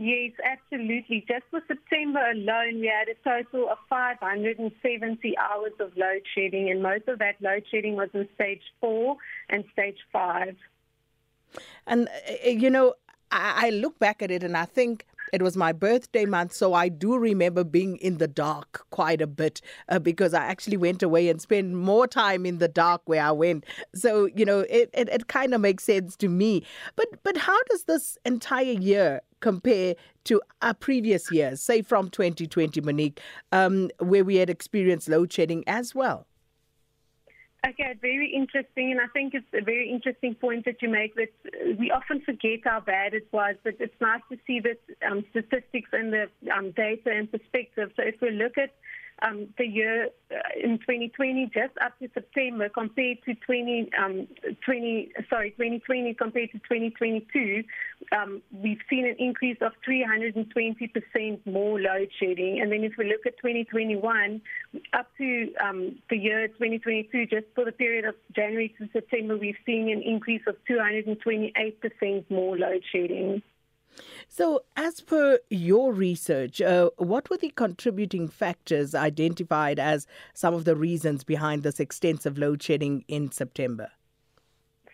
Yes, absolutely. Just for September alone, we had a total of 570 hours of load shedding, and most of that load shedding was in stage 4 and stage 5. And, you know, I look back at it and I think it was my birthday month, so I do remember being in the dark quite a bit because I actually went away and spent more time in the dark where I went. So, you know, it kind of makes sense to me. But how does this entire year compare to our previous years, say from 2020, Monique, where we had experienced load shedding as well? Okay, very interesting, and I think it's a very interesting point that you make, that we often forget how bad it was, but it's nice to see that statistics and the data in perspective. So if we look at the year in 2020, just up to September, compared to 2020 compared to 2022, we've seen an increase of 320% more load shedding. And then if we look at 2021, up to the year 2022, just for the period of January to September, we've seen an increase of 228% more load shedding. So, as per your research, what were the contributing factors identified as some of the reasons behind this extensive load shedding in September?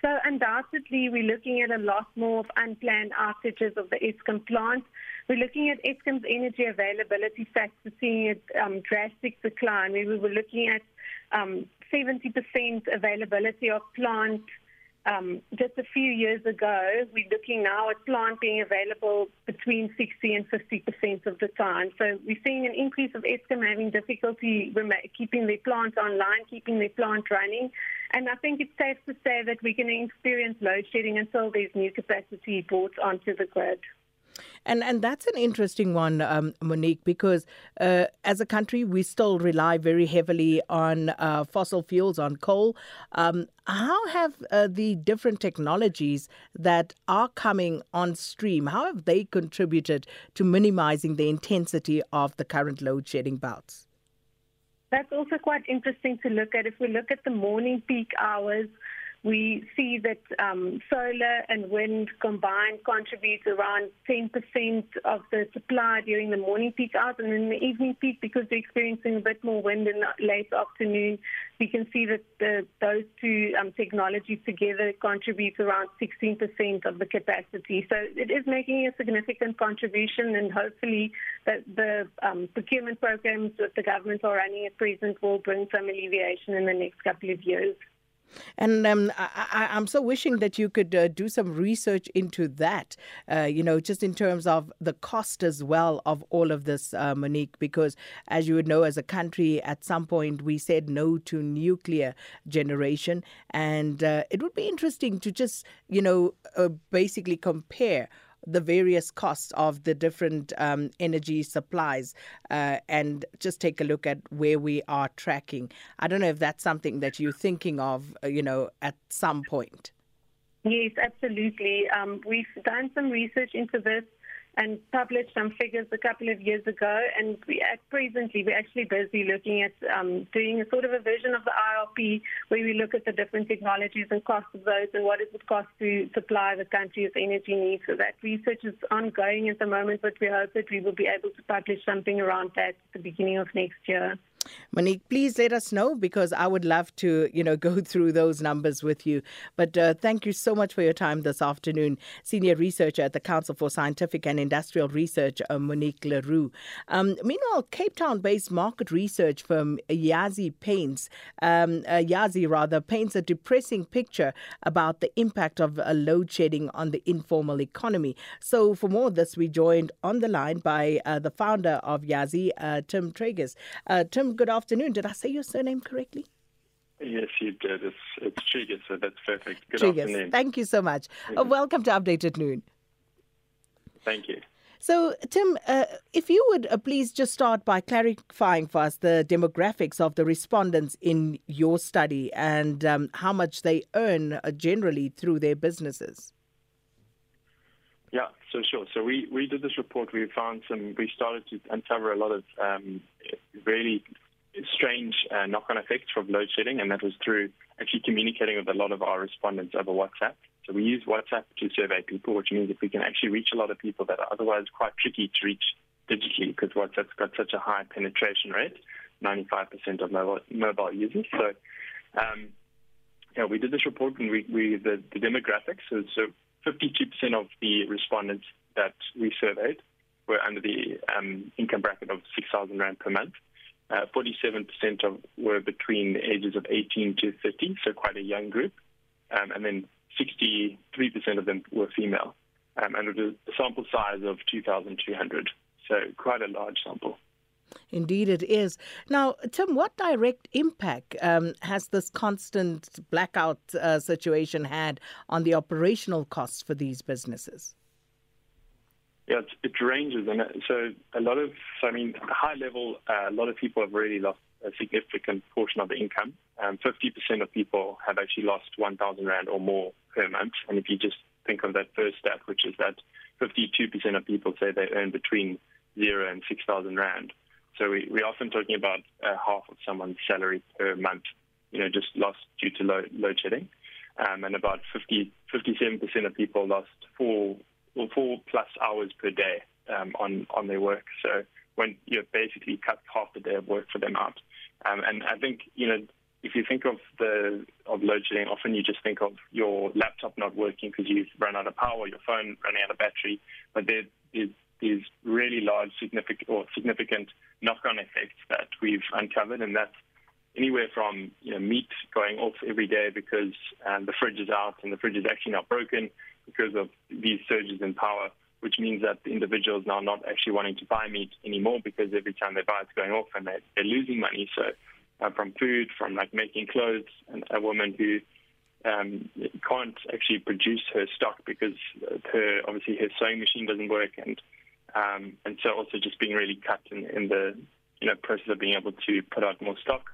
So, undoubtedly, we're looking at a lot more of unplanned outages of the Eskom plant. We're looking at Eskom's energy availability factor, seeing a drastic decline. We were looking at 70% availability of plant. Just a few years ago, we're looking now at plant being available between 60 and 50% of the time. So we're seeing an increase of Eskom having difficulty keeping their plant online, keeping their plant running. And I think it's safe to say that we're going to experience load shedding until there's new capacity brought onto the grid. And that's an interesting one, Monique, because as a country, we still rely very heavily on fossil fuels, on coal. How have the different technologies that are coming on stream, how have they contributed to minimizing the intensity of the current load shedding bouts? That's also quite interesting to look at. If we look at the morning peak hours, we see that solar and wind combined contributes around 10% of the supply during the morning peak hours, and in the evening peak, because we're experiencing a bit more wind in the late afternoon, we can see that those two technologies together contribute around 16% of the capacity. So it is making a significant contribution, and hopefully that the procurement programs that the government are running at present will bring some alleviation in the next couple of years. And I'm so wishing that you could do some research into that, you know, just in terms of the cost as well of all of this, Monique, because as you would know, as a country, at some point we said no to nuclear generation. And it would be interesting to just, you know, basically compare the various costs of the different energy supplies and just take a look at where we are tracking. I don't know if that's something that you're thinking of, you know, at some point. Yes, absolutely. We've done some research into this and published some figures a couple of years ago, and we're actually busy looking at doing a sort of a version of the IRP where we look at the different technologies and costs of those and what it would cost to supply the country's energy needs. So that research is ongoing at the moment, but we hope that we will be able to publish something around that at the beginning of next year. Monique, please let us know, because I would love to, you know, go through those numbers with you. But thank you so much for your time this afternoon. Senior Researcher at the Council for Scientific and Industrial Research, Monique Leroux. Meanwhile, Cape Town-based market research firm Yazi paints a depressing picture about the impact of load shedding on the informal economy. So for more of this, we joined on the line by the founder of Yazi, Tim Trages. Tim, good afternoon. Did I say your surname correctly? Yes, you did. It's Trages, so that's perfect. Good Trages. Afternoon. Thank you so much. Welcome to Update at Noon. Thank you. So, Tim, if you would please just start by clarifying for us the demographics of the respondents in your study and how much they earn generally through their businesses. Yeah, so sure. So we did this report. We started to uncover a lot of really strange knock-on effects from load shedding, and that was through actually communicating with a lot of our respondents over WhatsApp. So we use WhatsApp to survey people, which means if we can actually reach a lot of people that are otherwise quite tricky to reach digitally, because WhatsApp's got such a high penetration rate, 95% of mobile users. So yeah, we did this report, and the demographics, so 52% of the respondents that we surveyed were under the income bracket of 6,000 rand per month. 47% were between the ages of 18 to 30, so quite a young group. And then 63% of them were female. And it was a sample size of 2,200, so quite a large sample. Indeed it is. Now, Tim, what direct impact has this constant blackout situation had on the operational costs for these businesses? Yeah, it ranges. And so a lot of, I mean, high level, a lot of people have already lost a significant portion of the income. 50% of people have actually lost 1,000 Rand or more per month. And if you just think of that first stat, which is that 52% of people say they earn between 0 and 6,000 Rand. So we're often talking about half of someone's salary per month, you know, just lost due to load shedding. And about 57% of people lost four plus hours per day on their work. So when you basically cut half the day of work for them out. And I think, you know, if you think of load shedding, often you just think of your laptop not working because you've run out of power, your phone running out of battery, but there is these really large significant knock-on effects that we've uncovered, and that's anywhere from, you know, meat going off every day because the fridge is out, and the fridge is actually not broken because of these surges in power, which means that the individual is now not actually wanting to buy meat anymore because every time they buy it's going off, and they're losing money. So from food, from like making clothes, and a woman who can't actually produce her stock because her sewing machine doesn't work, and so also just being really cut in the, you know, process of being able to put out more stock.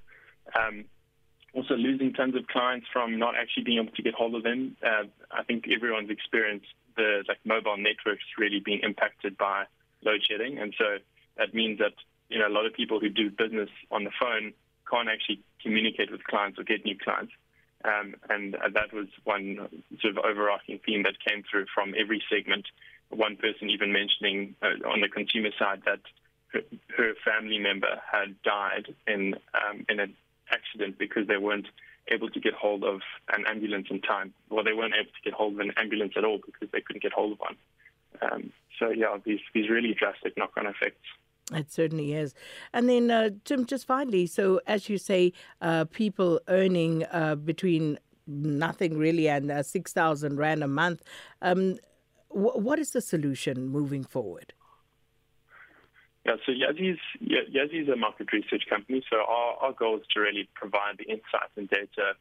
Also losing tons of clients from not actually being able to get hold of them. I think everyone's experienced the mobile networks really being impacted by load shedding, and so that means that, you know, a lot of people who do business on the phone can't actually communicate with clients or get new clients. And that was one sort of overarching theme that came through from every segment. One person even mentioning on the consumer side that her family member had died in an accident because they weren't able to get hold of an ambulance in time. Well, they weren't able to get hold of an ambulance at all because they couldn't get hold of one. So, yeah, these really drastic knock-on effects. It certainly is. And then, Tim, just finally, so as you say, people earning between nothing really and 6,000 Rand a month, what is the solution moving forward? Yeah, so Yazi is a market research company, so our goal is to really provide the insights and data,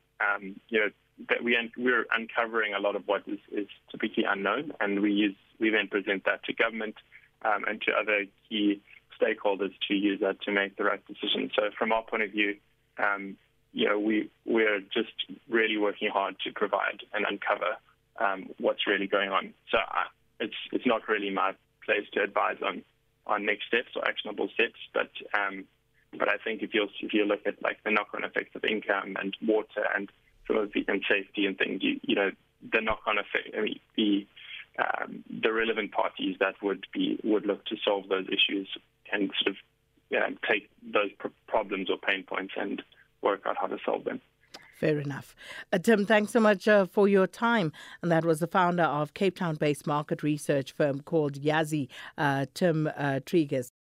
you know, that we're uncovering a lot of what is typically unknown, and we then present that to government and to other key stakeholders to use that to make the right decision. So from our point of view, you know, we're just really working hard to provide and uncover what's really going on. So it's not really my place to advise on next steps or actionable steps, but I think if you look at the knock-on effects of income and water and safety and things, you know, the knock-on effect. I mean, the relevant parties that would look to solve those issues and sort of take those problems or pain points and work out how to solve them. Fair enough. Tim, thanks so much for your time. And that was the founder of Cape Town-based market research firm called Yazi, Tim Trages.